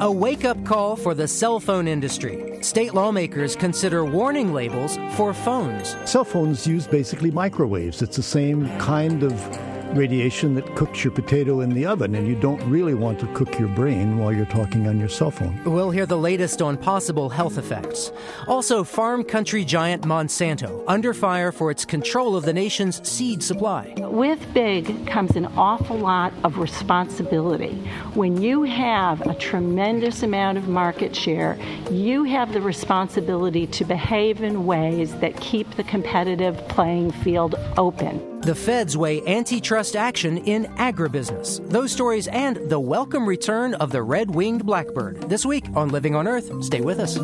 A wake-up call for the cell phone industry. State lawmakers consider warning labels for phones. Cell phones use basically microwaves. It's the same kind of radiation that cooks your potato in the oven, and you don't really want to cook your brain while you're talking on your cell phone. We'll hear the latest on possible health effects. Also, farm country giant Monsanto under fire for its control of the nation's seed supply. With big comes an awful lot of responsibility. When you have a tremendous amount of market share, you have the responsibility to behave in ways that keep the competitive playing field open. The feds weigh antitrust action in agribusiness. Those stories and the welcome return of the red-winged blackbird. This week on Living on Earth. Stay with us.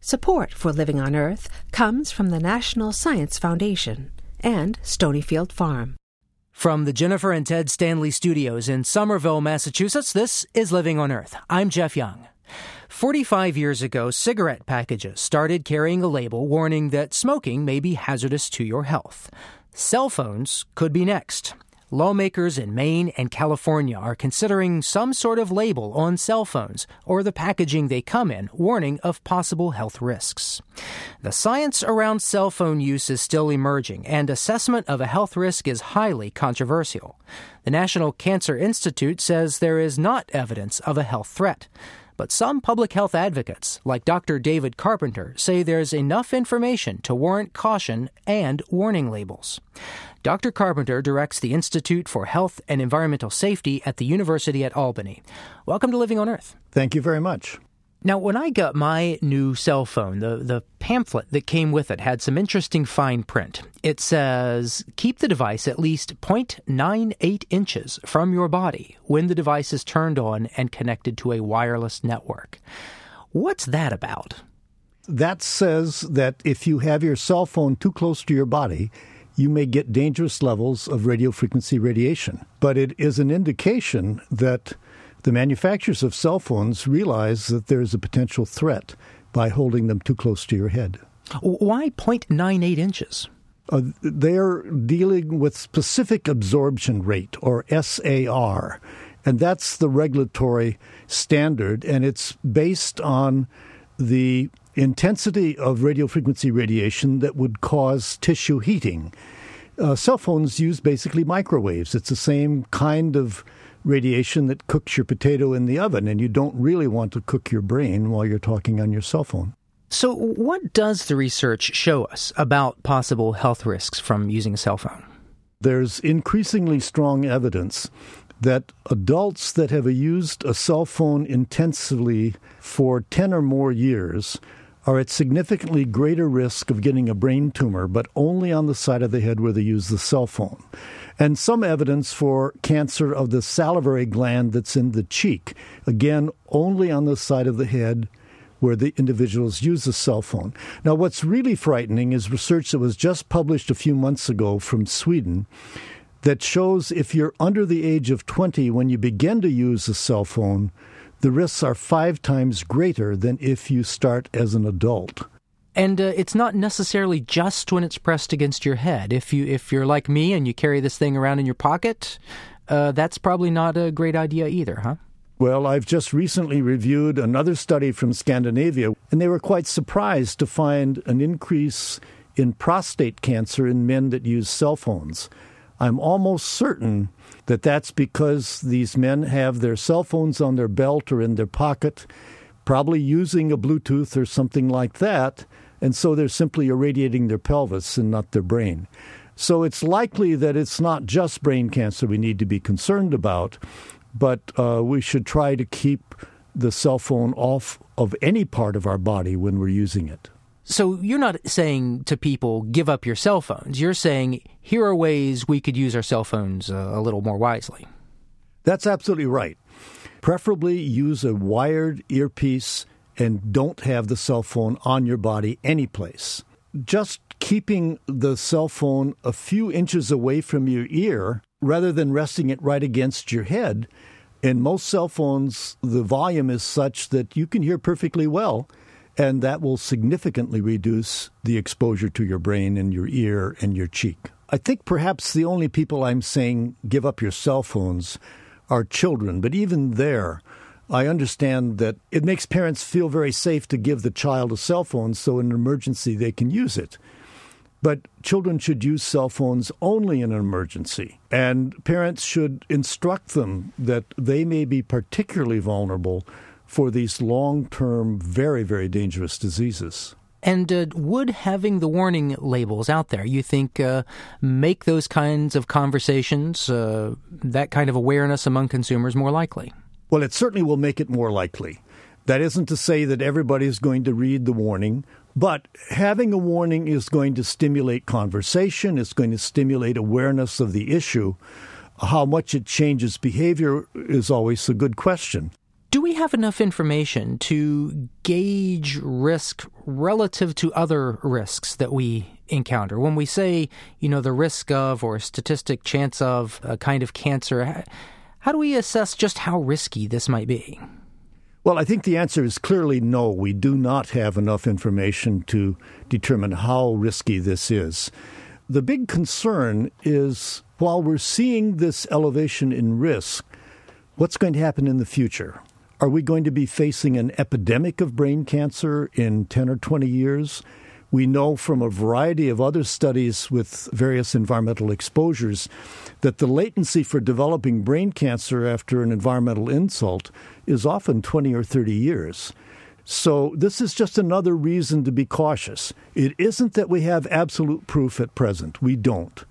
Support for Living on Earth comes from the National Science Foundation and Stonyfield Farm. From the Jennifer and Ted Stanley Studios in Somerville, Massachusetts, this is Living on Earth. I'm Jeff Young. 45 years ago, cigarette packages started carrying a label warning that smoking may be hazardous to your health. Cell phones could be next. Lawmakers in Maine and California are considering some sort of label on cell phones or the packaging they come in, warning of possible health risks. The science around cell phone use is still emerging, and assessment of a health risk is highly controversial. The National Cancer Institute says there is not evidence of a health threat. But some public health advocates, like Dr. David Carpenter, say there's enough information to warrant caution and warning labels. Dr. Carpenter directs the Institute for Health and Environmental Safety at the University at Albany. Welcome to Living on Earth. Thank you very much. Now, when I got my new cell phone, the pamphlet that came with it had some interesting fine print. It says, keep the device at least 0.98 inches from your body when the device is turned on and connected to a wireless network. What's that about? That says that if you have your cell phone too close to your body, you may get dangerous levels of radio frequency radiation. But it is an indication that the manufacturers of cell phones realize that there is a potential threat by holding them too close to your head. Why 0.98 inches? They're dealing with specific absorption rate, or SAR, and that's the regulatory standard, and it's based on the intensity of radiofrequency radiation that would cause tissue heating. Cell phones use basically microwaves. It's the same kind of radiation that cooks your potato in the oven, and you don't really want to cook your brain while you're talking on your cell phone. So what does the research show us about possible health risks from using a cell phone? There's increasingly strong evidence that adults that have used a cell phone intensively for 10 or more years are at significantly greater risk of getting a brain tumor, but only on the side of the head where they use the cell phone. And some evidence for cancer of the salivary gland that's in the cheek, again, only on the side of the head where the individuals use the cell phone. Now, what's really frightening is research that was just published a few months ago from Sweden that shows if you're under the age of 20 when you begin to use a cell phone, the risks are 5 times greater than if you start as an adult. And it's not necessarily just when it's pressed against your head. If you're like me and you carry this thing around in your pocket, that's probably not a great idea either, huh? Well, I've just recently reviewed another study from Scandinavia, and they were quite surprised to find an increase in prostate cancer in men that use cell phones. I'm almost certain that that's because these men have their cell phones on their belt or in their pocket, probably using a Bluetooth or something like that, and so they're simply irradiating their pelvis and not their brain. So it's likely that it's not just brain cancer we need to be concerned about, but we should try to keep the cell phone off of any part of our body when we're using it. So you're not saying to people, give up your cell phones. You're saying, here are ways we could use our cell phones a little more wisely. That's absolutely right. Preferably use a wired earpiece and don't have the cell phone on your body anyplace. just keeping the cell phone a few inches away from your ear rather than resting it right against your head. In most cell phones, the volume is such that you can hear perfectly well, and that will significantly reduce the exposure to your brain and your ear and your cheek. I think perhaps the only people I'm saying give up your cell phones are children, but even there, I understand that it makes parents feel very safe to give the child a cell phone so in an emergency they can use it. But children should use cell phones only in an emergency, and parents should instruct them that they may be particularly vulnerable for these long-term, very, very dangerous diseases. And would having the warning labels out there, you think, make those kinds of conversations, that kind of awareness among consumers more likely? Well, it certainly will make it more likely. That isn't to say that everybody's going to read the warning, but having a warning is going to stimulate conversation. It's going to stimulate awareness of the issue. How much it changes behavior is always a good question. Do we have enough information to gauge risk relative to other risks that we encounter? When we say, you know, the risk of or statistic chance of a kind of cancer, how do we assess just how risky this might be? Well, I think the answer is clearly no. We do not have enough information to determine how risky this is. The big concern is while we're seeing this elevation in risk, what's going to happen in the future? Are we going to be facing an epidemic of brain cancer in 10 or 20 years? We know from a variety of other studies with various environmental exposures that the latency for developing brain cancer after an environmental insult is often 20 or 30 years. So this is just another reason to be cautious. It isn't that we have absolute proof at present. We don't.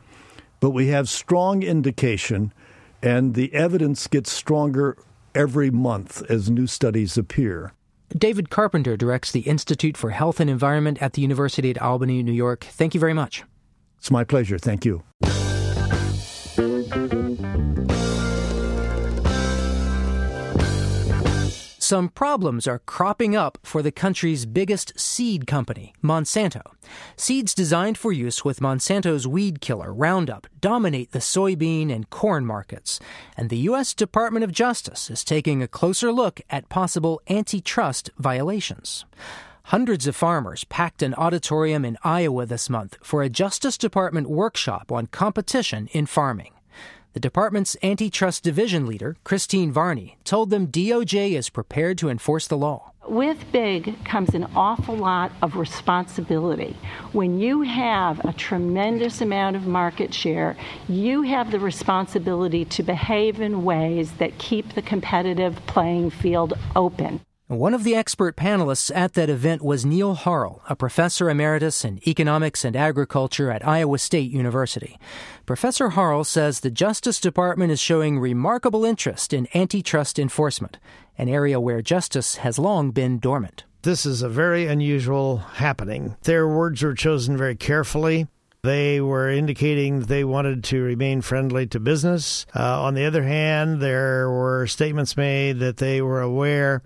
But we have strong indication, and the evidence gets stronger every month as new studies appear. David Carpenter directs the Institute for Health and Environment at the University at Albany, New York. Thank you very much. It's my pleasure. Thank you. Some problems are cropping up for the country's biggest seed company, Monsanto. Seeds designed for use with Monsanto's weed killer, Roundup, dominate the soybean and corn markets. And the U.S. Department of Justice is taking a closer look at possible antitrust violations. Hundreds of farmers packed an auditorium in Iowa this month for a Justice Department workshop on competition in farming. The department's antitrust division leader, Christine Varney, told them DOJ is prepared to enforce the law. With big comes an awful lot of responsibility. When you have a tremendous amount of market share, you have the responsibility to behave in ways that keep the competitive playing field open. One of the expert panelists at that event was Neil Harrell, a professor emeritus in economics and agriculture at Iowa State University. Professor Harrell says the Justice Department is showing remarkable interest in antitrust enforcement, an area where justice has long been dormant. This is a very unusual happening. Their words were chosen very carefully. They were indicating they wanted to remain friendly to business. On the other hand, there were statements made that they were aware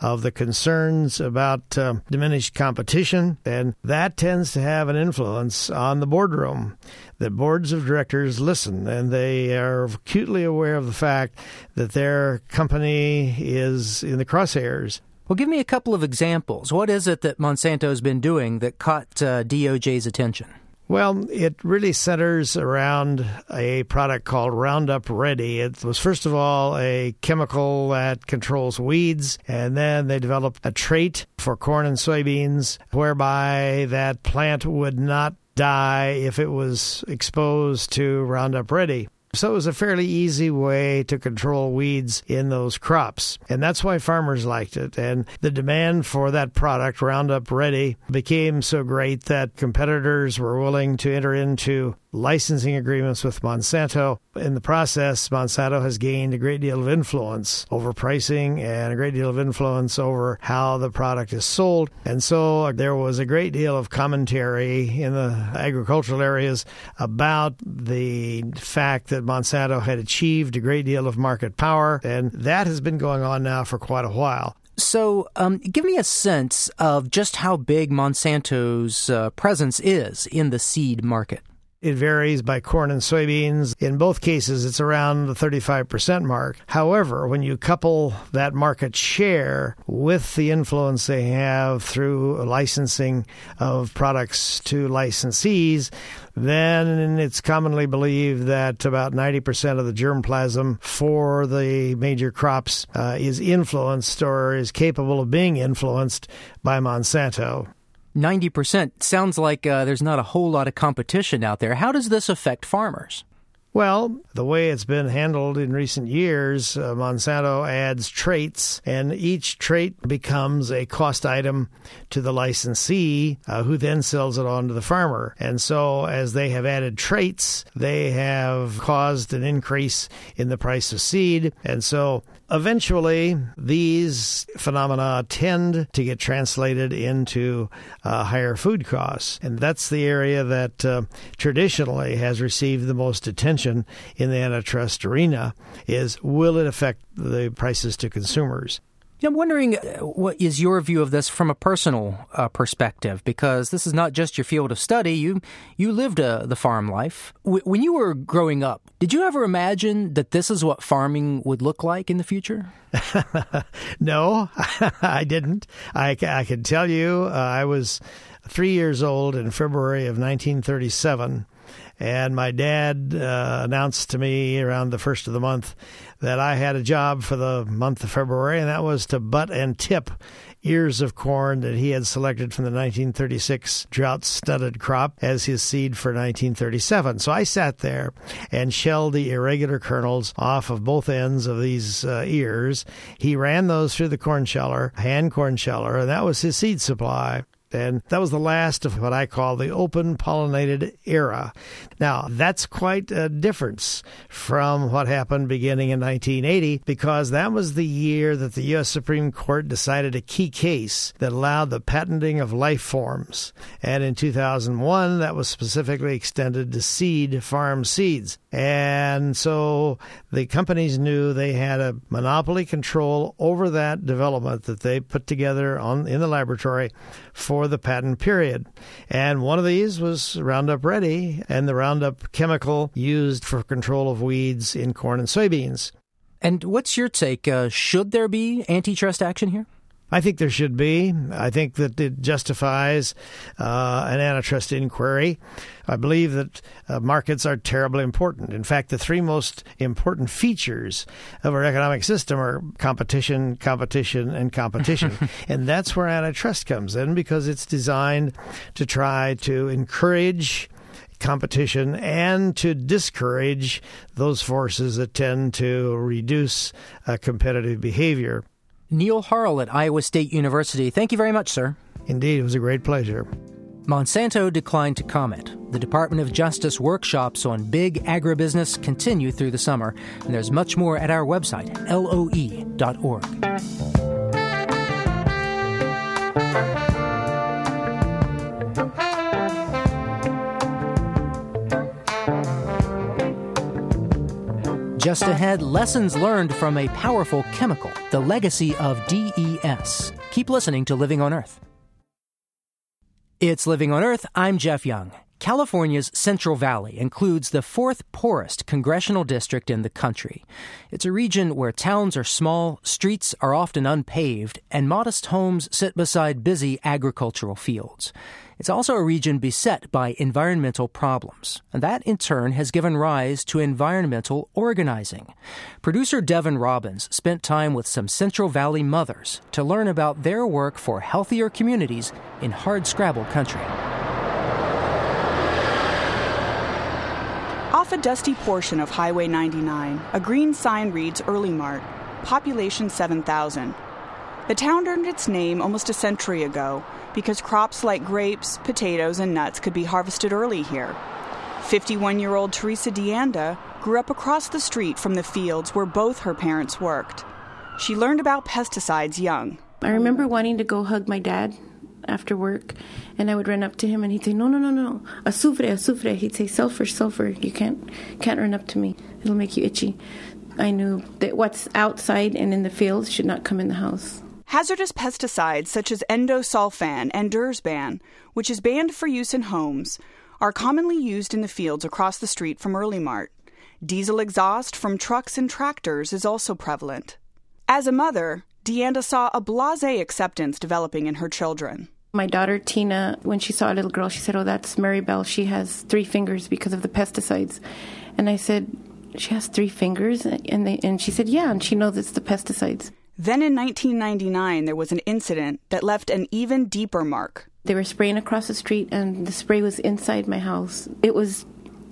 of the concerns about diminished competition, and that tends to have an influence on the boardroom. The boards of directors listen, and they are acutely aware of the fact that their company is in the crosshairs. Well, give me a couple of examples. What is it that Monsanto's been doing that caught DOJ's attention? Well, it really centers around a product called Roundup Ready. It was, first of all, a chemical that controls weeds, and then they developed a trait for corn and soybeans whereby that plant would not die if it was exposed to Roundup Ready. So it was a fairly easy way to control weeds in those crops. And that's why farmers liked it. And the demand for that product, Roundup Ready, became so great that competitors were willing to enter into licensing agreements with Monsanto. In the process, Monsanto has gained a great deal of influence over pricing and a great deal of influence over how the product is sold. And so there was a great deal of commentary in the agricultural areas about the fact that Monsanto had achieved a great deal of market power, and that has been going on now for quite a while. So give me a sense of just how big Monsanto's presence is in the seed market. It varies by corn and soybeans. In both cases, it's around the 35% mark. However, when you couple that market share with the influence they have through licensing of products to licensees, then it's commonly believed that about 90% of the germplasm for the major crops is influenced or is capable of being influenced by Monsanto. 90% sounds like there's not a whole lot of competition out there. How does this affect farmers? Well, the way it's been handled in recent years, Monsanto adds traits, and each trait becomes a cost item to the licensee, who then sells it on to the farmer. And so as they have added traits, they have caused an increase in the price of seed. And so eventually, these phenomena tend to get translated into higher food costs. And that's the area that traditionally has received the most attention in the antitrust arena, is will it affect the prices to consumers? I'm wondering, what is your view of this from a personal perspective? Because this is not just your field of study. You lived the farm life. When you were growing up, did you ever imagine that this is what farming would look like in the future? No, I didn't. I can tell you, I was 3 years old in February of 1937. And my dad announced to me around the first of the month that I had a job for the month of February, and that was to butt and tip ears of corn that he had selected from the 1936 drought-studded crop as his seed for 1937. So I sat there and shelled the irregular kernels off of both ends of these ears. He ran those through the corn sheller, hand corn sheller, and that was his seed supply. And that was the last of what I call the open pollinated era. Now, that's quite a difference from what happened beginning in 1980, because that was the year that the U.S. Supreme Court decided a key case that allowed the patenting of life forms. And in 2001, that was specifically extended to seed, farm seeds. And so the companies knew they had a monopoly control over that development that they put together in the laboratory for the patent period. And one of these was Roundup Ready and the Roundup chemical used for control of weeds in corn and soybeans. And what's your take? Should there be antitrust action here? I think there should be. I think that it justifies an antitrust inquiry. I believe that markets are terribly important. In fact, the three most important features of our economic system are competition, competition, and competition. And that's where antitrust comes in, because it's designed to try to encourage competition and to discourage those forces that tend to reduce competitive behavior. Neil Harrell at Iowa State University. Thank you very much, sir. Indeed, it was a great pleasure. Monsanto declined to comment. The Department of Justice workshops on big agribusiness continue through the summer, and there's much more at our website, loe.org. Just ahead, lessons learned from a powerful chemical, the legacy of DES. Keep listening to Living on Earth. It's Living on Earth. I'm Jeff Young. California's Central Valley includes the fourth poorest congressional district in the country. It's a region where towns are small, streets are often unpaved, and modest homes sit beside busy agricultural fields. It's also a region beset by environmental problems, and that in turn has given rise to environmental organizing. Producer Devin Robbins spent time with some Central Valley mothers to learn about their work for healthier communities in hardscrabble country. Off a dusty portion of Highway 99, a green sign reads Earlimart, population 7,000. The town earned its name almost a century ago because crops like grapes, potatoes, and nuts could be harvested early here. 51-year-old Teresa DeAnda grew up across the street from the fields where both her parents worked. She learned about pesticides young. I remember wanting to go hug my dad after work, and I would run up to him, and he'd say, no, azufre, azufre. He'd say, sulfur, you can't run up to me. It'll make you itchy. I knew that what's outside and in the fields should not come in the house. Hazardous pesticides such as endosulfan and Dursban, which is banned for use in homes, are commonly used in the fields across the street from Earlimart. Diesel exhaust from trucks and tractors is also prevalent. As a mother, DeAnda saw a blasé acceptance developing in her children. My daughter, Tina, when she saw a little girl, she said, "Oh, that's Maribel. She has three fingers because of the pesticides." And I said, "She has three fingers?" And she said, "Yeah, and she knows it's the pesticides." Then in 1999, there was an incident that left an even deeper mark. They were spraying across the street, and the spray was inside my house. It was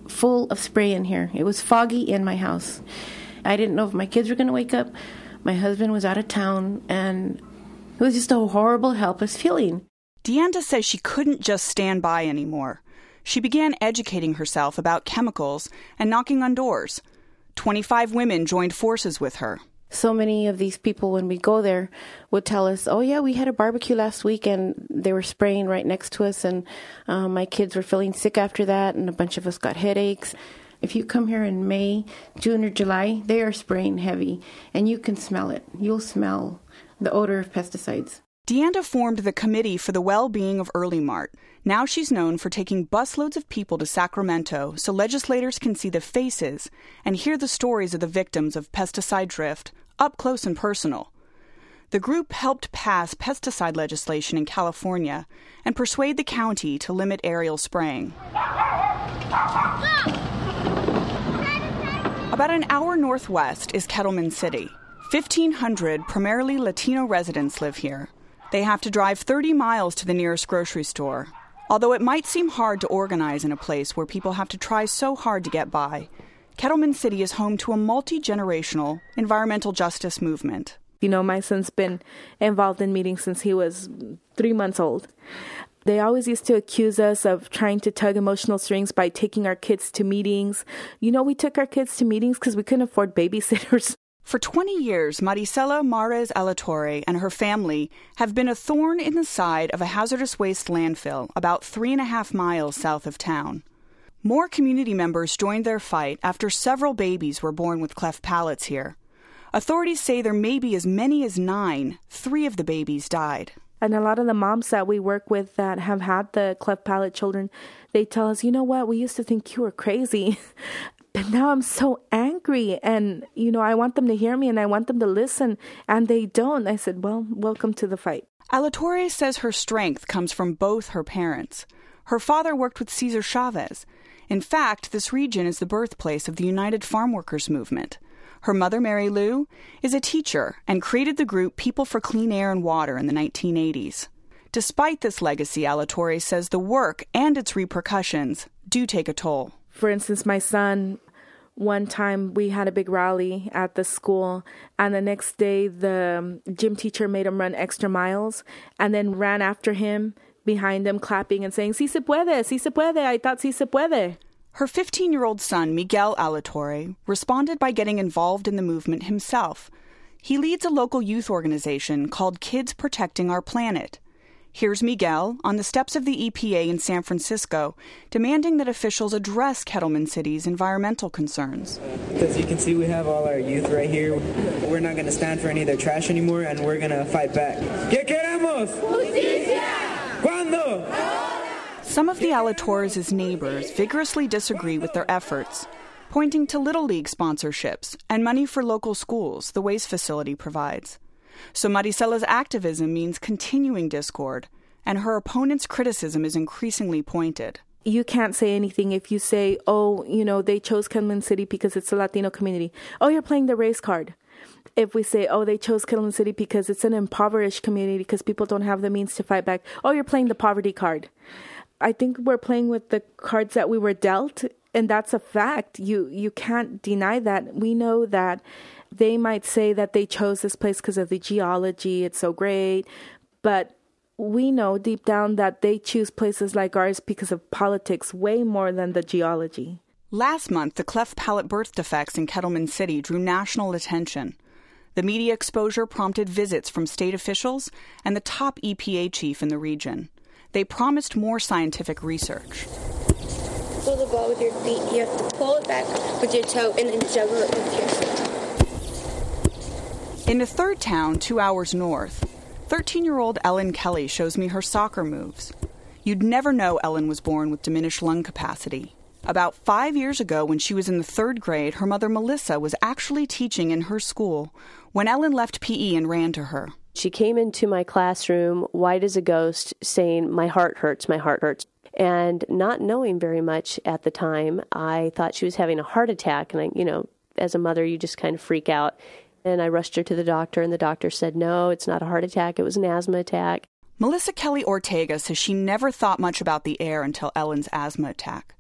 full of spray in here. It was foggy in my house. I didn't know if my kids were going to wake up. My husband was out of town, and it was just a horrible, helpless feeling. DeAnda says she couldn't just stand by anymore. She began educating herself about chemicals and knocking on doors. 25 women joined forces with her. So many of these people, when we go there, would tell us, "Oh, yeah, we had a barbecue last week and they were spraying right next to us, and my kids were feeling sick after that, and a bunch of us got headaches." If you come here in May, June, or July, they are spraying heavy, and you can smell it. You'll smell the odor of pesticides. DeAnda formed the Committee for the Well-Being of Earlimart. Now she's known for taking busloads of people to Sacramento so legislators can see the faces and hear the stories of the victims of pesticide drift up close and personal. The group helped pass pesticide legislation in California and persuade the county to limit aerial spraying. About an hour northwest is Kettleman City. 1,500 primarily Latino residents live here. They have to drive 30 miles to the nearest grocery store. Although it might seem hard to organize in a place where people have to try so hard to get by, Kettleman City is home to a multi-generational environmental justice movement. You know, my son's been involved in meetings since he was 3 months old. They always used to accuse us of trying to tug emotional strings by taking our kids to meetings. You know, we took our kids to meetings because we couldn't afford babysitters. For 20 years, Maricela Mares Alatorre and her family have been a thorn in the side of a hazardous waste landfill about 3.5 miles south of town. More community members joined their fight after several babies were born with cleft palates here. Authorities say there may be as many as 9. 3 of the babies died. And a lot of the moms that we work with that have had the cleft palate children, they tell us, "You know what, we used to think you were crazy. But now I'm so angry, and, you know, I want them to hear me and I want them to listen, and they don't." I said, "Well, welcome to the fight." Alatorre says her strength comes from both her parents. Her father worked with Cesar Chavez. In fact, this region is the birthplace of the United Farm Workers Movement. Her mother, Mary Lou, is a teacher and created the group People for Clean Air and Water in the 1980s. Despite this legacy, Alatorre says the work and its repercussions do take a toll. For instance, my son, one time we had a big rally at the school, and the next day the gym teacher made him run extra miles and then ran after him, behind him, clapping and saying, "Si se puede, si se puede, I thought si se puede." Her 15-year-old son, Miguel Alatorre, responded by getting involved in the movement himself. He leads a local youth organization called Kids Protecting Our Planet. Here's Miguel on the steps of the EPA in San Francisco, demanding that officials address Kettleman City's environmental concerns. Because you can see we have all our youth right here. We're not going to stand for any of their trash anymore, and we're going to fight back. ¿Qué queremos? Justicia! ¿Cuándo? Some of the Alatorres' neighbors vigorously disagree with their efforts, pointing to Little League sponsorships and money for local schools the waste facility provides. So Maricela's activism means continuing discord, and her opponent's criticism is increasingly pointed. You can't say anything if you say, "Oh, you know, they chose Kettleman City because it's a Latino community." Oh, you're playing the race card. If we say, "Oh, they chose Kettleman City because it's an impoverished community because people don't have the means to fight back." Oh, you're playing the poverty card. I think we're playing with the cards that we were dealt, and that's a fact. You can't deny that. We know that. They might say that they chose this place because of the geology, it's so great, but we know deep down that they choose places like ours because of politics way more than the geology. Last month, the cleft palate birth defects in Kettleman City drew national attention. The media exposure prompted visits from state officials and the top EPA chief in the region. They promised more scientific research. Pull the ball with your feet. You have to pull it back with your toe and then juggle it with your foot. In a third town 2 hours north, 13-year-old Ellen Kelly shows me her soccer moves. You'd never know Ellen was born with diminished lung capacity. About 5 years ago, when she was in the third grade, her mother, Melissa, was actually teaching in her school when Ellen left PE and ran to her. She came into my classroom white as a ghost, saying, "My heart hurts, my heart hurts." And not knowing very much at the time, I thought she was having a heart attack. And, as a mother, you just kind of freak out. And I rushed her to the doctor, and the doctor said, "No, it's not a heart attack. It was an asthma attack." Melissa Kelly Ortega says she never thought much about the air until Ellen's asthma attack.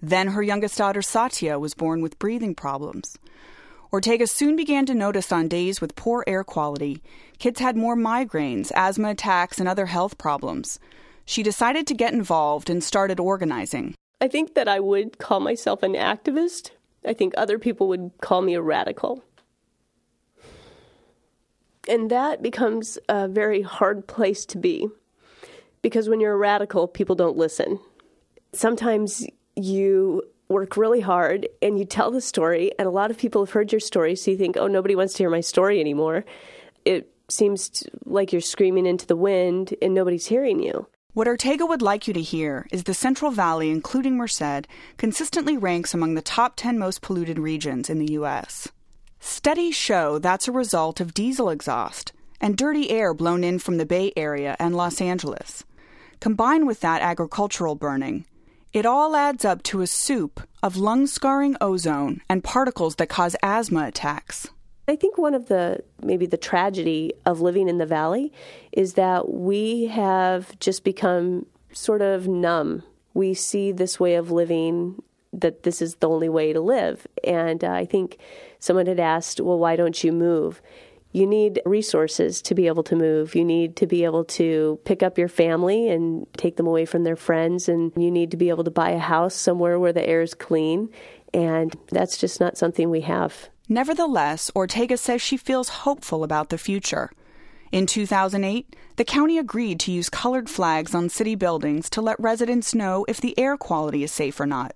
Then her youngest daughter, Satya, was born with breathing problems. Ortega soon began to notice on days with poor air quality, kids had more migraines, asthma attacks, and other health problems. She decided to get involved and started organizing. I think that I would call myself an activist. I think other people would call me a radical. And that becomes a very hard place to be, because when you're a radical, people don't listen. Sometimes you work really hard and you tell the story, and a lot of people have heard your story, so you think, oh, nobody wants to hear my story anymore. It seems like you're screaming into the wind and nobody's hearing you. What Ortega would like you to hear is the Central Valley, including Merced, consistently ranks among the top 10 most polluted regions in the U.S. Studies show that's a result of diesel exhaust and dirty air blown in from the Bay Area and Los Angeles. Combined with that agricultural burning, it all adds up to a soup of lung-scarring ozone and particles that cause asthma attacks. I think one of the tragedy of living in the valley is that we have just become sort of numb. We see this way of living, that this is the only way to live. And I think someone had asked, well, why don't you move? You need resources to be able to move. You need to be able to pick up your family and take them away from their friends. And you need to be able to buy a house somewhere where the air is clean. And that's just not something we have. Nevertheless, Ortega says she feels hopeful about the future. In 2008, the county agreed to use colored flags on city buildings to let residents know if the air quality is safe or not.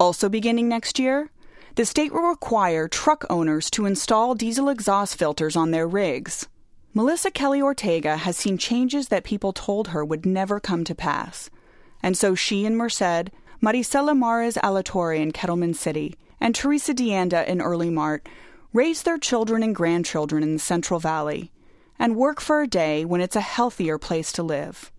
Also beginning next year, the state will require truck owners to install diesel exhaust filters on their rigs. Melissa Kelly Ortega has seen changes that people told her would never come to pass. And so she and Merced, Maricela Mares Alatorre in Kettleman City, and Teresa DeAnda in Earlimart raise their children and grandchildren in the Central Valley and work for a day when it's a healthier place to live.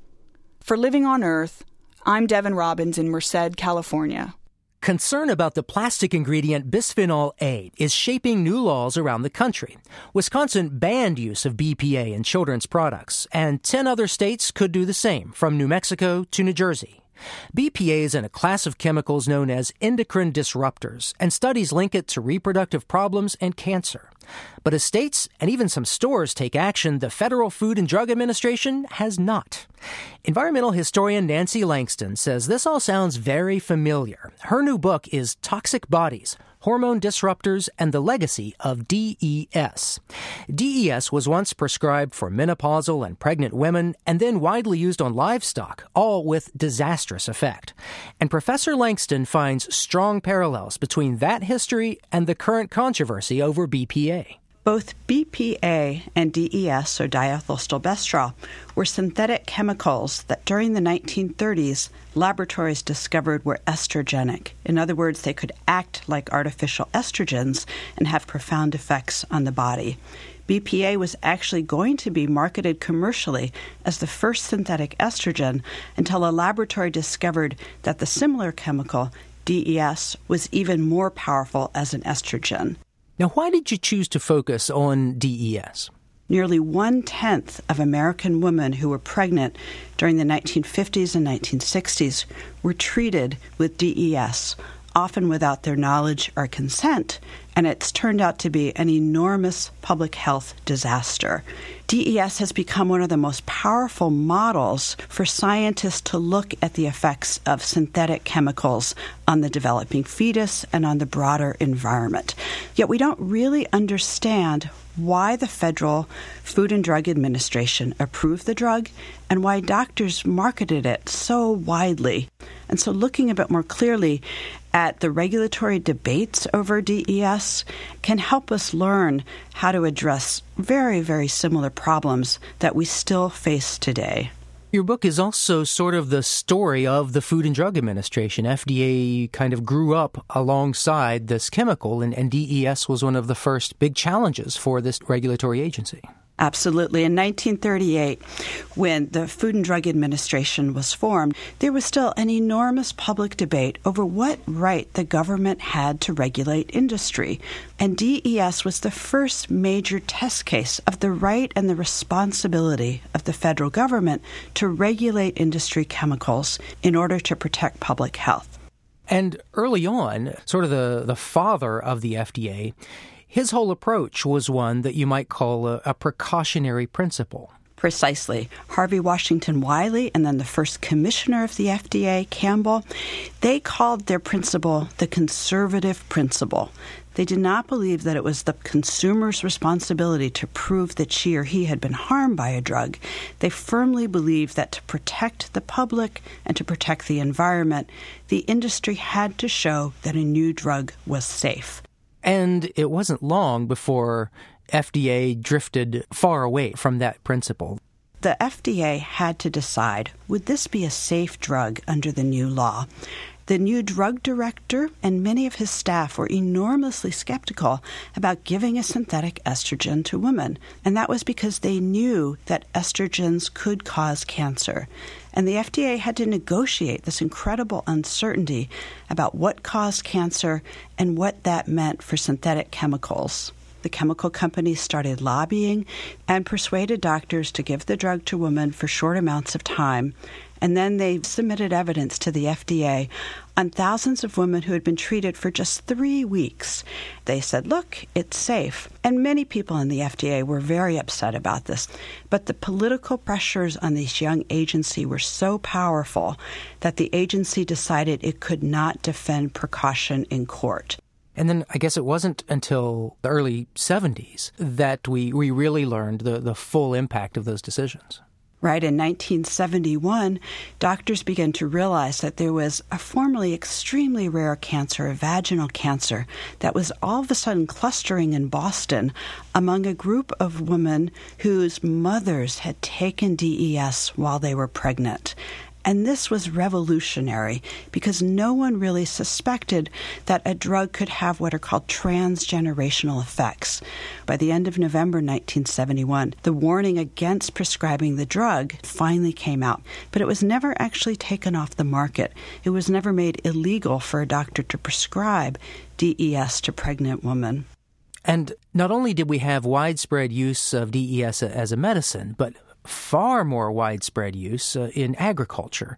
For Living on Earth, I'm Devin Robbins in Merced, California. Concern about the plastic ingredient bisphenol A is shaping new laws around the country. Wisconsin banned use of BPA in children's products, and 10 other states could do the same, from New Mexico to New Jersey. BPA is in a class of chemicals known as endocrine disruptors, and studies link it to reproductive problems and cancer. But as states and even some stores take action, the Federal Food and Drug Administration has not. Environmental historian Nancy Langston says this all sounds very familiar. Her new book is Toxic Bodies: Hormone Disruptors and the Legacy of DES. DES was once prescribed for menopausal and pregnant women and then widely used on livestock, all with disastrous effect. And Professor Langston finds strong parallels between that history and the current controversy over BPA. Both BPA and DES, or diethylstilbestrol, were synthetic chemicals that during the 1930s, laboratories discovered were estrogenic. In other words, they could act like artificial estrogens and have profound effects on the body. BPA was actually going to be marketed commercially as the first synthetic estrogen until a laboratory discovered that the similar chemical, DES, was even more powerful as an estrogen. Now, why did you choose to focus on DES? Nearly 1/10 of American women who were pregnant during the 1950s and 1960s were treated with DES, often without their knowledge or consent, and it's turned out to be an enormous public health disaster. DES has become one of the most powerful models for scientists to look at the effects of synthetic chemicals on the developing fetus and on the broader environment. Yet we don't really understand why the Federal Food and Drug Administration approved the drug and why doctors marketed it so widely. And so looking a bit more clearly at the regulatory debates over DES can help us learn how to address very, very similar problems that we still face today. Your book is also sort of the story of the Food and Drug Administration. FDA kind of grew up alongside this chemical, and DES was one of the first big challenges for this regulatory agency. Absolutely. In 1938, when the Food and Drug Administration was formed, there was still an enormous public debate over what right the government had to regulate industry. And DES was the first major test case of the right and the responsibility of the federal government to regulate industry chemicals in order to protect public health. And early on, sort of the father of the FDA, his whole approach was one that you might call a precautionary principle. Precisely. Harvey Washington Wiley and then the first commissioner of the FDA, Campbell, they called their principle the conservative principle. They did not believe that it was the consumer's responsibility to prove that she or he had been harmed by a drug. They firmly believed that to protect the public and to protect the environment, the industry had to show that a new drug was safe. And it wasn't long before FDA drifted far away from that principle. The FDA had to decide, would this be a safe drug under the new law? The new drug director and many of his staff were enormously skeptical about giving a synthetic estrogen to women. And that was because they knew that estrogens could cause cancer. And the FDA had to negotiate this incredible uncertainty about what caused cancer and what that meant for synthetic chemicals. The chemical companies started lobbying and persuaded doctors to give the drug to women for short amounts of time. And then they submitted evidence to the FDA on thousands of women who had been treated for just 3 weeks. They said, look, it's safe. And many people in the FDA were very upset about this. But the political pressures on this young agency were so powerful that the agency decided it could not defend precaution in court. And then I guess it wasn't until the early 70s that we really learned the full impact of those decisions. Right. In 1971, doctors began to realize that there was a formerly extremely rare cancer, a vaginal cancer, that was all of a sudden clustering in Boston among a group of women whose mothers had taken DES while they were pregnant. And this was revolutionary because no one really suspected that a drug could have what are called transgenerational effects. By the end of November 1971, the warning against prescribing the drug finally came out, but it was never actually taken off the market. It was never made illegal for a doctor to prescribe DES to pregnant women. And not only did we have widespread use of DES as a medicine, but far more widespread use in agriculture.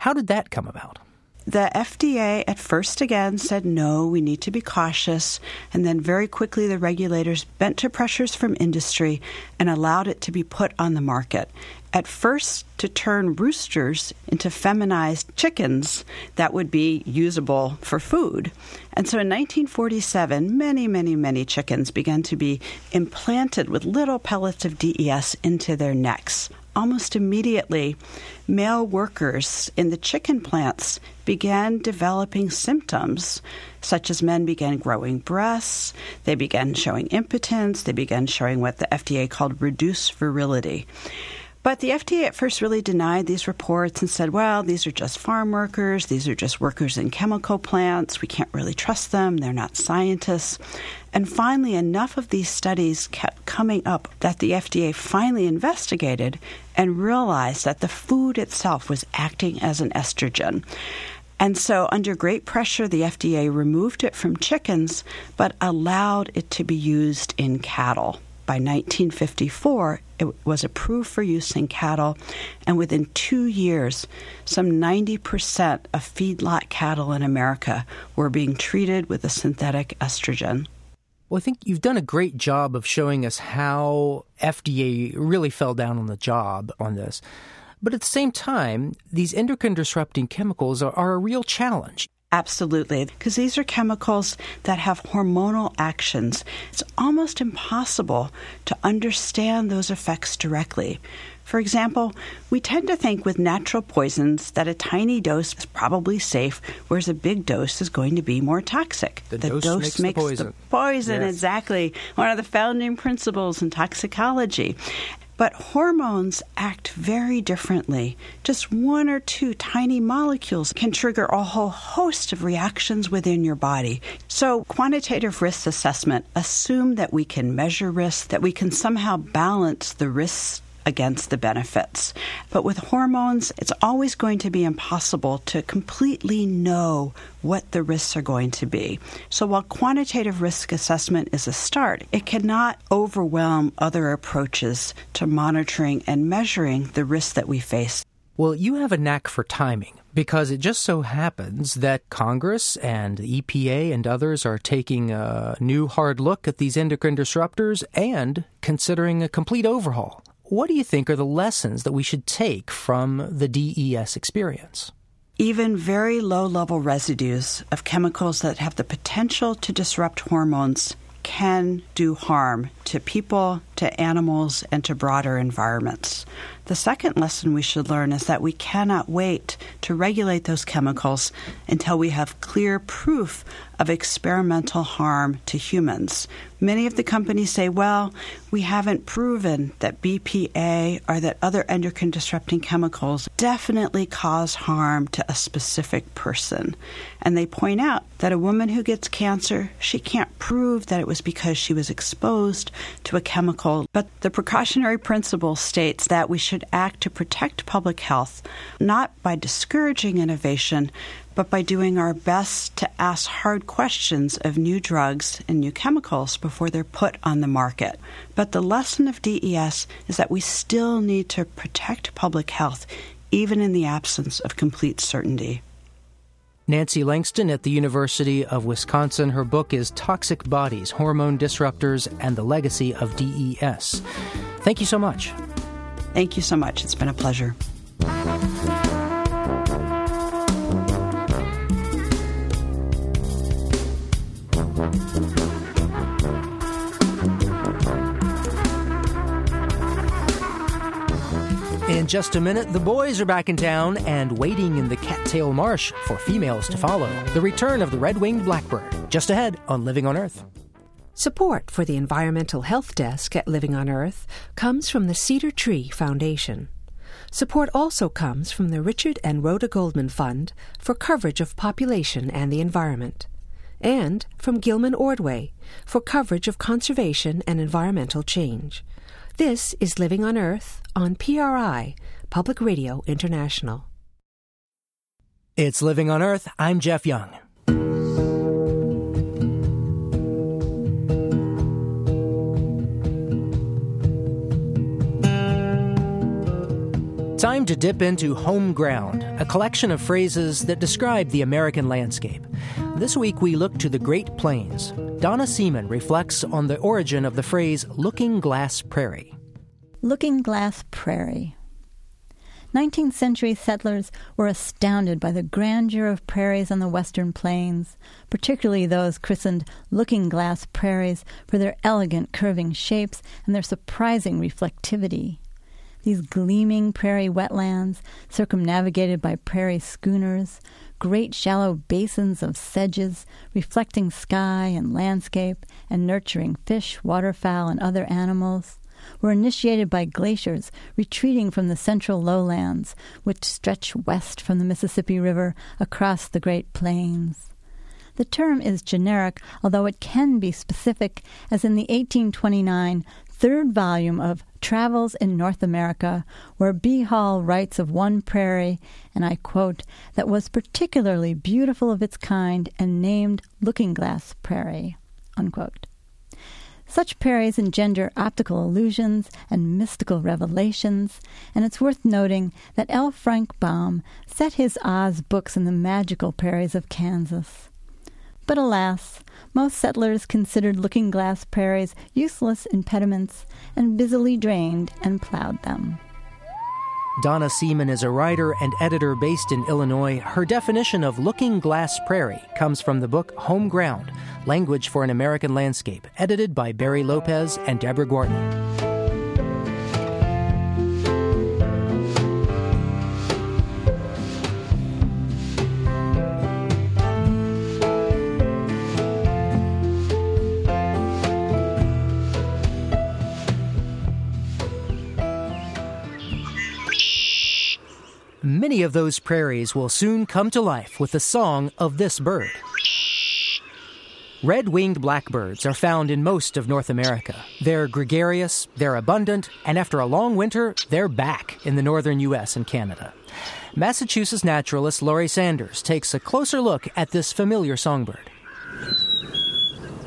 How did that come about? The FDA at first again said, no, we need to be cautious. And then very quickly, the regulators bent to pressures from industry and allowed it to be put on the market. At first, to turn roosters into feminized chickens that would be usable for food. And so in 1947, many chickens began to be implanted with little pellets of DES into their necks. Almost immediately, male workers in the chicken plants began developing symptoms, such as men began growing breasts, they began showing impotence, they began showing what the FDA called reduced virility. But the FDA at first really denied these reports and said, well, these are just farm workers. These are just workers in chemical plants. We can't really trust them. They're not scientists. And finally, enough of these studies kept coming up that the FDA finally investigated and realized that the food itself was acting as an estrogen. And so under great pressure, the FDA removed it from chickens, but allowed it to be used in cattle. By 1954, it was approved for use in cattle, and within 2 years, some 90% of feedlot cattle in America were being treated with a synthetic estrogen. Well, I think you've done a great job of showing us how FDA really fell down on the job on this. But at the same time, these endocrine-disrupting chemicals are a real challenge. Absolutely, because these are chemicals that have hormonal actions. It's almost impossible to understand those effects directly. For example, we tend to think with natural poisons that a tiny dose is probably safe, whereas a big dose is going to be more toxic. The dose makes the poison. Yes. Exactly. One of the founding principles in toxicology. But hormones act very differently. Just one or two tiny molecules can trigger a whole host of reactions within your body. So quantitative risk assessment assumes that we can measure risk, that we can somehow balance the risks against the benefits. But with hormones, it's always going to be impossible to completely know what the risks are going to be. So while quantitative risk assessment is a start, it cannot overwhelm other approaches to monitoring and measuring the risks that we face. Well, you have a knack for timing, because it just so happens that Congress and the EPA and others are taking a new hard look at these endocrine disruptors and considering a complete overhaul. What do you think are the lessons that we should take from the DES experience? Even very low-level residues of chemicals that have the potential to disrupt hormones can do harm to people, to animals, and to broader environments. The second lesson we should learn is that we cannot wait to regulate those chemicals until we have clear proof of experimental harm to humans. Many of the companies say, well, we haven't proven that BPA or that other endocrine disrupting chemicals definitely cause harm to a specific person. And they point out that a woman who gets cancer, she can't prove that it was because she was exposed to a chemical. But the precautionary principle states that we should act to protect public health, not by discouraging innovation, but by doing our best to ask hard questions of new drugs and new chemicals before they're put on the market. But the lesson of DES is that we still need to protect public health, even in the absence of complete certainty. Nancy Langston at the University of Wisconsin. Her book is Toxic Bodies, Hormone Disruptors, and the Legacy of DES. Thank you so much. Thank you so much. It's been a pleasure. In just a minute, the boys are back in town and waiting in the Cattail Marsh for females to follow. The return of the red-winged blackbird, just ahead on Living on Earth. Support for the Environmental Health Desk at Living on Earth comes from the Cedar Tree Foundation. Support also comes from the Richard and Rhoda Goldman Fund for coverage of population and the environment, and from Gilman Ordway for coverage of conservation and environmental change. This is Living on Earth on PRI, Public Radio International. It's Living on Earth. I'm Jeff Young. Time to dip into Home Ground, a collection of phrases that describe the American landscape. This week we look to the Great Plains. Donna Seaman reflects on the origin of the phrase Looking Glass Prairie. Looking Glass Prairie. 19th century settlers were astounded by the grandeur of prairies on the western plains, particularly those christened Looking Glass Prairies for their elegant curving shapes and their surprising reflectivity. These gleaming prairie wetlands, circumnavigated by prairie schooners, great shallow basins of sedges, reflecting sky and landscape, and nurturing fish, waterfowl, and other animals, were initiated by glaciers retreating from the central lowlands, which stretch west from the Mississippi River across the Great Plains. The term is generic, although it can be specific, as in the 1829 third volume of Travels in North America, where B. Hall writes of one prairie, and I quote, that was particularly beautiful of its kind and named Looking Glass Prairie, unquote. Such prairies engender optical illusions and mystical revelations, and it's worth noting that L. Frank Baum set his Oz books in the magical prairies of Kansas. But alas, most settlers considered looking-glass prairies useless impediments and busily drained and plowed them. Donna Seaman is a writer and editor based in Illinois. Her definition of looking glass prairie comes from the book Home Ground, Language for an American Landscape, edited by Barry Lopez and Deborah Gordon. Many of those prairies will soon come to life with the song of this bird. Red-winged blackbirds are found in most of North America. They're gregarious, they're abundant, and after a long winter, they're back in the northern U.S. and Canada. Massachusetts naturalist Laurie Sanders takes a closer look at this familiar songbird.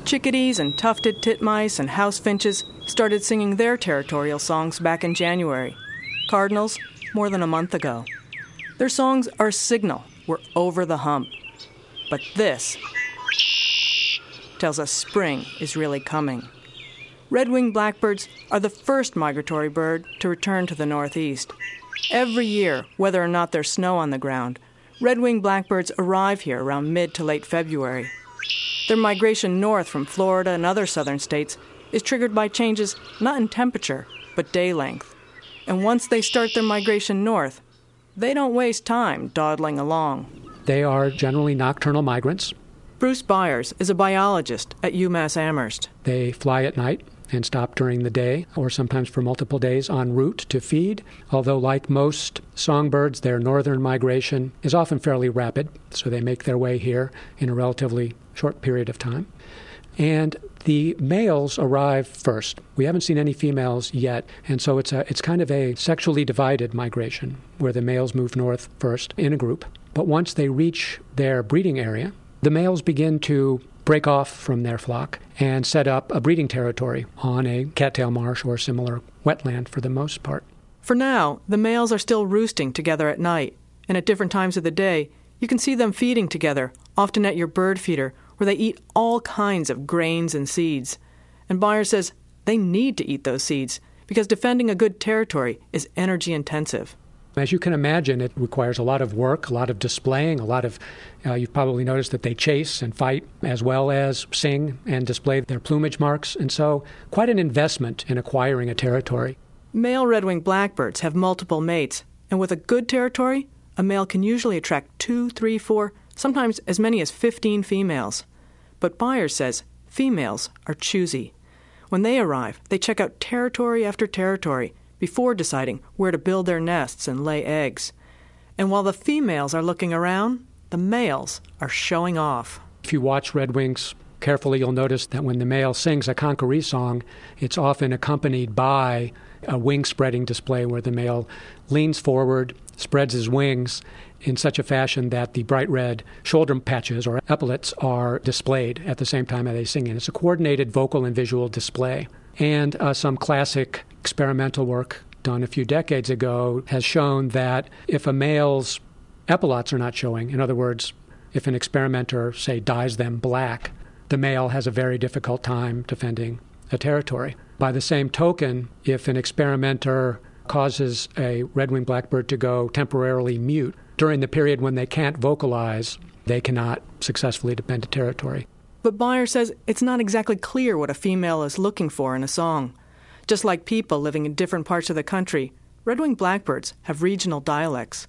Chickadees and tufted titmice and house finches started singing their territorial songs back in January. Cardinals, more than a month ago. Their songs are a signal we're over the hump. But this tells us spring is really coming. Red-winged blackbirds are the first migratory bird to return to the Northeast. Every year, whether or not there's snow on the ground, red-winged blackbirds arrive here around mid to late February. Their migration north from Florida and other southern states is triggered by changes not in temperature, but day length. And once they start their migration north, they don't waste time dawdling along. They are generally nocturnal migrants. Bruce Byers is a biologist at UMass Amherst. They fly at night and stop during the day, or sometimes for multiple days en route to feed. Although, like most songbirds, their northern migration is often fairly rapid, so they make their way here in a relatively short period of time. And the males arrive first. We haven't seen any females yet, and so it's kind of a sexually divided migration where the males move north first in a group. But once they reach their breeding area, the males begin to break off from their flock and set up a breeding territory on a cattail marsh or similar wetland for the most part. For now, the males are still roosting together at night, and at different times of the day, you can see them feeding together, often at your bird feeder, where they eat all kinds of grains and seeds. And Beyer says they need to eat those seeds because defending a good territory is energy intensive. As you can imagine, it requires a lot of work, a lot of displaying, a lot of, you've probably noticed that they chase and fight as well as sing and display their plumage marks. And so quite an investment in acquiring a territory. Male red-winged blackbirds have multiple mates. And with a good territory, a male can usually attract 2, 3, 4, sometimes as many as 15 females. But Byers says females are choosy. When they arrive, they check out territory after territory before deciding where to build their nests and lay eggs. And while the females are looking around, the males are showing off. If you watch red-wings carefully, you'll notice that when the male sings a concoree song, it's often accompanied by a wing-spreading display where the male leans forward, spreads his wings in such a fashion that the bright red shoulder patches or epaulets are displayed at the same time as they sing. And it's a coordinated vocal and visual display. And some classic experimental work done a few decades ago has shown that if a male's epaulets are not showing, in other words, if an experimenter, say, dyes them black, the male has a very difficult time defending a territory. By the same token, if an experimenter causes a red-winged blackbird to go temporarily mute, during the period when they can't vocalize, they cannot successfully defend a territory. But Beyer says it's not exactly clear what a female is looking for in a song. Just like people living in different parts of the country, red-winged blackbirds have regional dialects.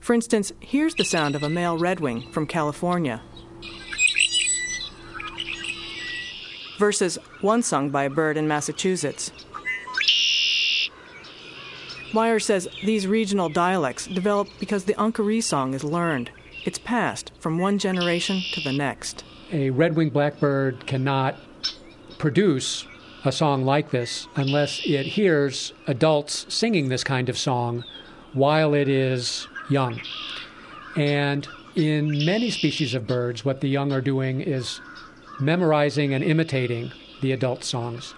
For instance, here's the sound of a male red-wing from California versus one sung by a bird in Massachusetts. Beyer says these regional dialects develop because the Ankaree song is learned. It's passed from one generation to the next. A red-winged blackbird cannot produce a song like this unless it hears adults singing this kind of song while it is young. And in many species of birds, what the young are doing is memorizing and imitating the adult songs.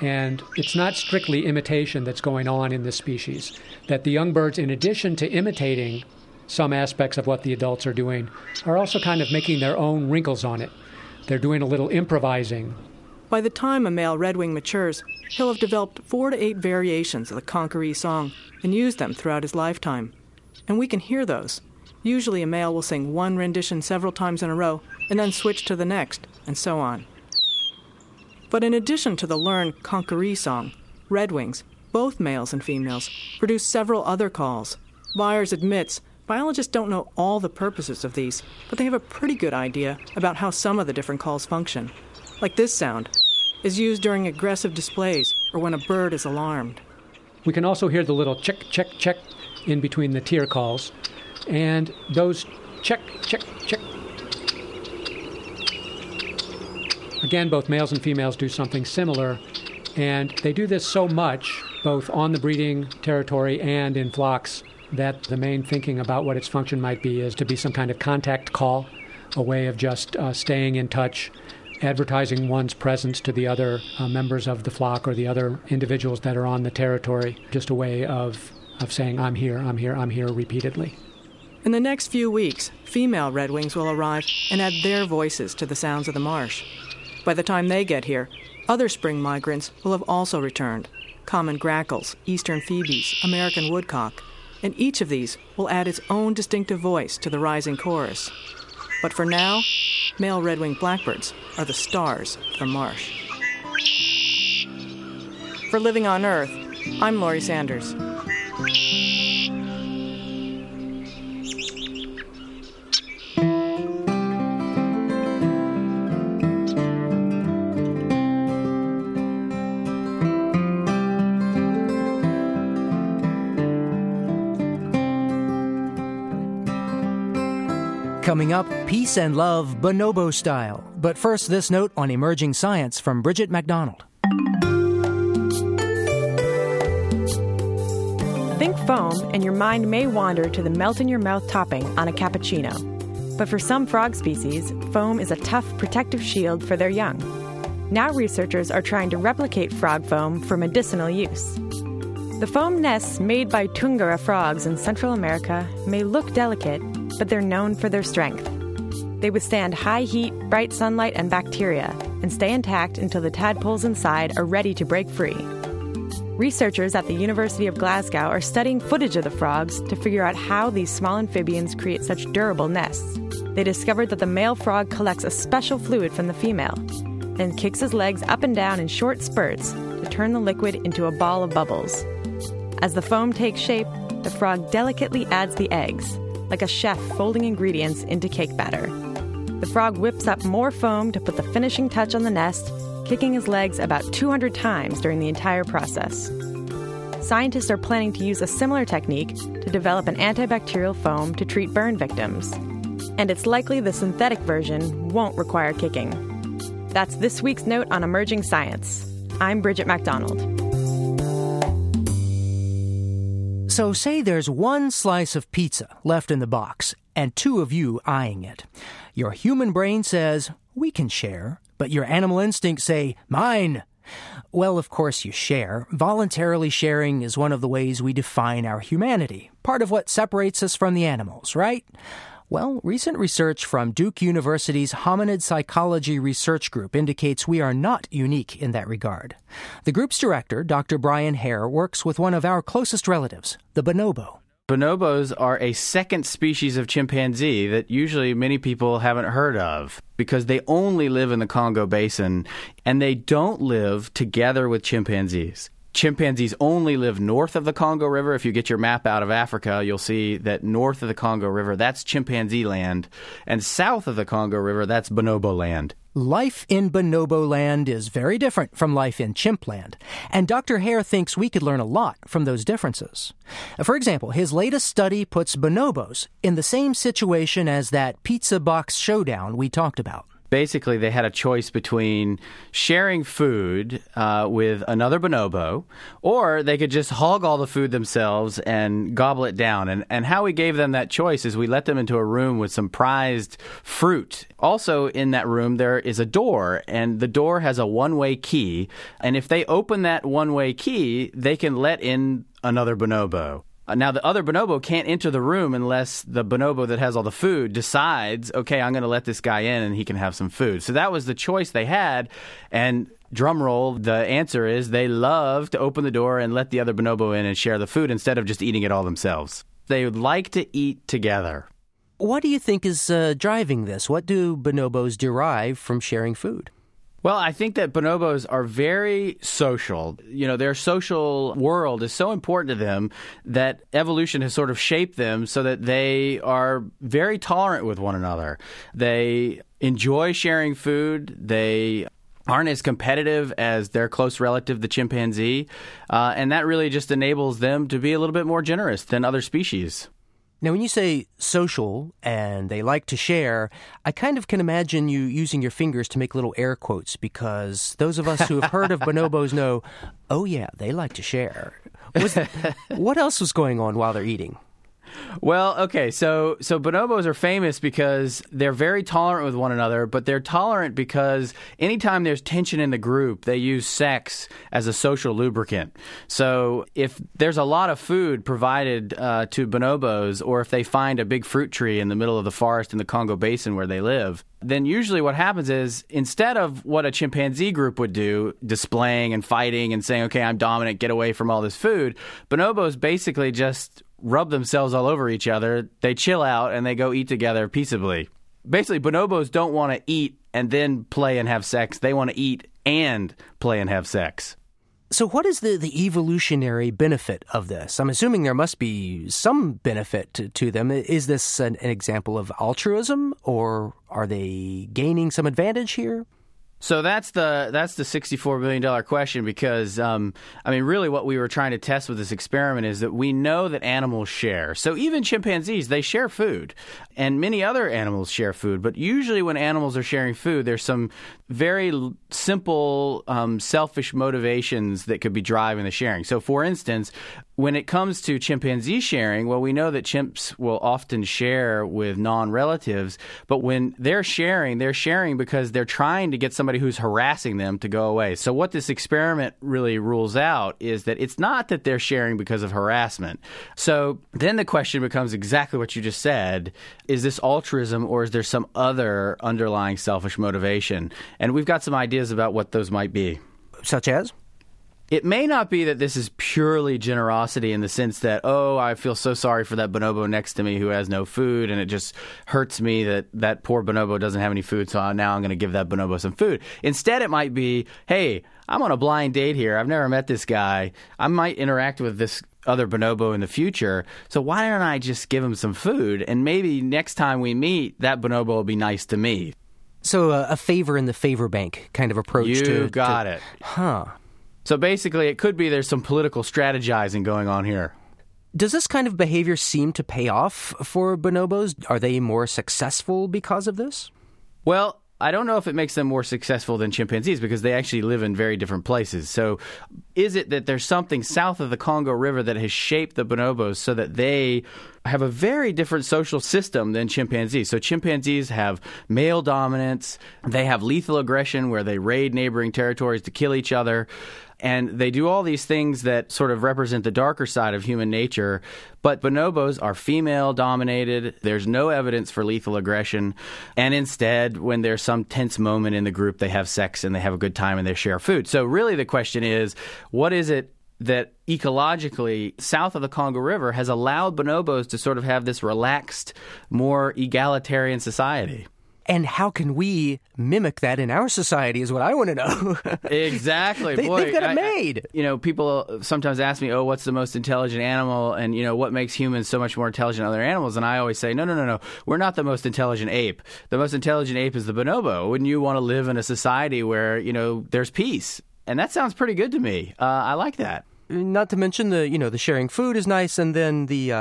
And it's not strictly imitation that's going on in this species, that the young birds, in addition to imitating some aspects of what the adults are doing, are also kind of making their own wrinkles on it. They're doing a little improvising By the time a male redwing matures, he'll have developed 4 to 8 variations of the Conqueree song and used them throughout his lifetime. And we can hear those. Usually a male will sing one rendition several times in a row and then switch to the next, and so on. But in addition to the learned Conqueree song, redwings, both males and females, produce several other calls. Byers admits biologists don't know all the purposes of these, but they have a pretty good idea about how some of the different calls function. Like this sound is used during aggressive displays or when a bird is alarmed. We can also hear the little chick, chick, chick in between the tear calls, and those chick, chick, chick. Again, both males and females do something similar, and they do this so much, both on the breeding territory and in flocks, that the main thinking about what its function might be is to be some kind of contact call, a way of just staying in touch, advertising one's presence to the other members of the flock or the other individuals that are on the territory, just a way of saying, I'm here, I'm here, I'm here, repeatedly. In the next few weeks, female redwings will arrive and add their voices to the sounds of the marsh. By the time they get here, other spring migrants will have also returned, common grackles, eastern phoebes, American woodcock, and each of these will add its own distinctive voice to the rising chorus. But for now, male red-winged blackbirds are the stars of the marsh. For Living on Earth, I'm Laurie Sanders. Coming up, peace and love, bonobo style. But first, this note on emerging science from Bridget MacDonald. Think foam, and your mind may wander to the melt-in-your-mouth topping on a cappuccino. But for some frog species, foam is a tough protective shield for their young. Now researchers are trying to replicate frog foam for medicinal use. The foam nests made by Tungara frogs in Central America may look delicate, but they're known for their strength. They withstand high heat, bright sunlight, and bacteria, and stay intact until the tadpoles inside are ready to break free. Researchers at the University of Glasgow are studying footage of the frogs to figure out how these small amphibians create such durable nests. They discovered that the male frog collects a special fluid from the female, then kicks his legs up and down in short spurts to turn the liquid into a ball of bubbles. As the foam takes shape, the frog delicately adds the eggs, like a chef folding ingredients into cake batter. The frog whips up more foam to put the finishing touch on the nest, kicking his legs about 200 times during the entire process. Scientists are planning to use a similar technique to develop an antibacterial foam to treat burn victims. And it's likely the synthetic version won't require kicking. That's this week's note on emerging science. I'm Bridget MacDonald. So say there's one slice of pizza left in the box, and two of you eyeing it. Your human brain says, we can share, but your animal instincts say, mine. Well, of course you share. Voluntarily sharing is one of the ways we define our humanity, part of what separates us from the animals, right? Well, recent research from Duke University's Hominid Psychology Research Group indicates we are not unique in that regard. The group's director, Dr. Brian Hare, works with one of our closest relatives, the bonobo. Bonobos are a second species of chimpanzee that usually many people haven't heard of because they only live in the Congo Basin and they don't live together with chimpanzees. Chimpanzees only live north of the Congo River. If you get your map out of Africa, you'll see that north of the Congo River, that's chimpanzee land. And south of the Congo River, that's bonobo land. Life in bonobo land is very different from life in chimp land. And Dr. Hare thinks we could learn a lot from those differences. For example, his latest study puts bonobos in the same situation as that pizza box showdown we talked about. Basically, they had a choice between sharing food with another bonobo, or they could just hog all the food themselves and gobble it down. And how we gave them that choice is we let them into a room with some prized fruit. Also in that room, there is a door, and the door has a one-way key. And if they open that one-way key, they can let in another bonobo. Now, the other bonobo can't enter the room unless the bonobo that has all the food decides, okay, I'm going to let this guy in and he can have some food. So that was the choice they had. And drum roll, the answer is they love to open the door and let the other bonobo in and share the food instead of just eating it all themselves. They would like to eat together. What do you think is driving this? What do bonobos derive from sharing food? Well, I think that bonobos are very social. You know, their social world is so important to them that evolution has sort of shaped them so that they are very tolerant with one another. They enjoy sharing food. They aren't as competitive as their close relative, the chimpanzee. And that really just enables them to be a little bit more generous than other species. Now, when you say social and they like to share, I kind of can imagine you using your fingers to make little air quotes, because those of us who have heard of bonobos know, oh, yeah, they like to share. What else was going on while they're eating? Well, okay, so bonobos are famous because they're very tolerant with one another, but they're tolerant because anytime there's tension in the group, they use sex as a social lubricant. So if there's a lot of food provided to bonobos, or if they find a big fruit tree in the middle of the forest in the Congo Basin where they live, then usually what happens is, instead of what a chimpanzee group would do, displaying and fighting and saying, okay, I'm dominant, get away from all this food, bonobos basically just rub themselves all over each other, they chill out, and they go eat together peaceably. Basically, bonobos don't want to eat and then play and have sex. They want to eat and play and have sex. So what is the evolutionary benefit of this? I'm assuming there must be some benefit to them. Is this an example of altruism, or are they gaining some advantage here? So that's the $64 billion question, because, really what we were trying to test with this experiment is that we know that animals share. So even chimpanzees, they share food, and many other animals share food. But usually when animals are sharing food, there's some very simple selfish motivations that could be driving the sharing. So, for instance, when it comes to chimpanzee sharing, well, we know that chimps will often share with non-relatives, but when they're sharing because they're trying to get somebody who's harassing them to go away. So what this experiment really rules out is that it's not that they're sharing because of harassment. So then the question becomes exactly what you just said. Is this altruism, or is there some other underlying selfish motivation? And we've got some ideas about what those might be. Such as? It may not be that this is purely generosity in the sense that, oh, I feel so sorry for that bonobo next to me who has no food, and it just hurts me that that poor bonobo doesn't have any food, so now I'm going to give that bonobo some food. Instead, it might be, hey, I'm on a blind date here. I've never met this guy. I might interact with this other bonobo in the future, so why don't I just give him some food, and maybe next time we meet, that bonobo will be nice to me. So a favor in the favor bank kind of approach. You got it. Huh. So basically, it could be there's some political strategizing going on here. Does this kind of behavior seem to pay off for bonobos? Are they more successful because of this? Well, I don't know if it makes them more successful than chimpanzees, because they actually live in very different places. So is it that there's something south of the Congo River that has shaped the bonobos so that they have a very different social system than chimpanzees? So chimpanzees have male dominance. They have lethal aggression where they raid neighboring territories to kill each other. And they do all these things that sort of represent the darker side of human nature. But bonobos are female-dominated. There's no evidence for lethal aggression. And instead, when there's some tense moment in the group, they have sex and they have a good time and they share food. So really the question is, what is it that ecologically south of the Congo River has allowed bonobos to sort of have this relaxed, more egalitarian society? And how can we mimic that in our society is what I want to know. Exactly. They've got it made. People sometimes ask me, oh, what's the most intelligent animal? And, what makes humans so much more intelligent than other animals? And I always say, no. We're not the most intelligent ape. The most intelligent ape is the bonobo. Wouldn't you want to live in a society where, there's peace? And that sounds pretty good to me. I like that. Not to mention the sharing food is nice, and then the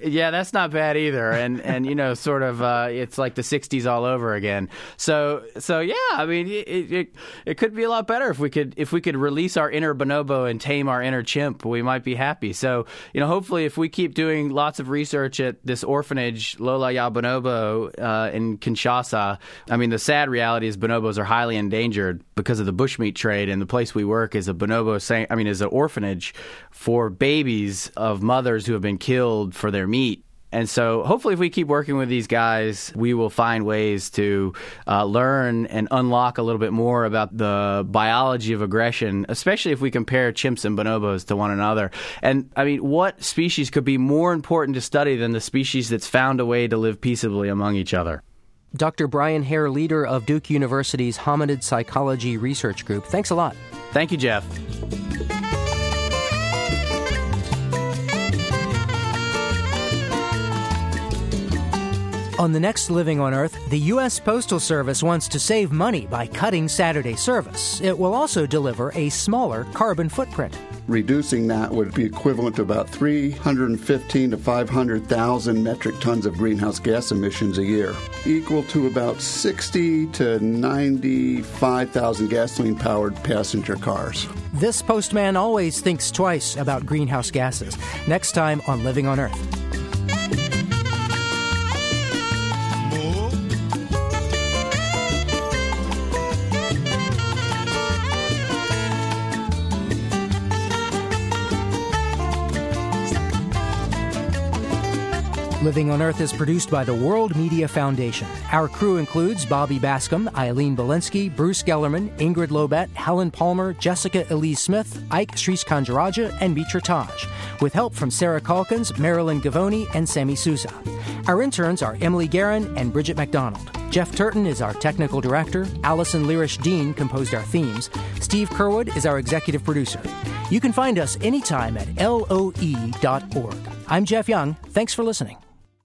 Yeah, that's not bad either. And you know, sort of, it's like the 60s all over again. So yeah, I mean, it could be a lot better if we could release our inner bonobo and tame our inner chimp. We might be happy. So, you know, hopefully if we keep doing lots of research at this orphanage, Lola Ya Bonobo in Kinshasa, I mean, the sad reality is bonobos are highly endangered because of the bushmeat trade. And the place we work is an orphanage for babies of mothers who have been killed for their meat. And so hopefully if we keep working with these guys, we will find ways to learn and unlock a little bit more about the biology of aggression, especially if we compare chimps and bonobos to one another. And I mean, what species could be more important to study than the species that's found a way to live peaceably among each other? Dr. Brian Hare, leader of Duke University's Hominid Psychology Research Group. Thanks a lot. Thank you, Jeff. On the next Living on Earth, the U.S. Postal Service wants to save money by cutting Saturday service. It will also deliver a smaller carbon footprint. Reducing that would be equivalent to about 315 to 500,000 metric tons of greenhouse gas emissions a year, equal to about 60 to 95,000 gasoline-powered passenger cars. This postman always thinks twice about greenhouse gases. Next time on Living on Earth. Living on Earth is produced by the World Media Foundation. Our crew includes Bobby Bascom, Eileen Belinsky, Bruce Gellerman, Ingrid Lobet, Helen Palmer, Jessica Elise Smith, Ike Sriskandaraja, and Mitra Taj, with help from Sarah Calkins, Marilyn Gavoni, and Sammy Souza. Our interns are Emily Guerin and Bridget MacDonald. Jeff Turton is our technical director. Allison Learish Dean composed our themes. Steve Curwood is our executive producer. You can find us anytime at LOE.org. I'm Jeff Young. Thanks for listening.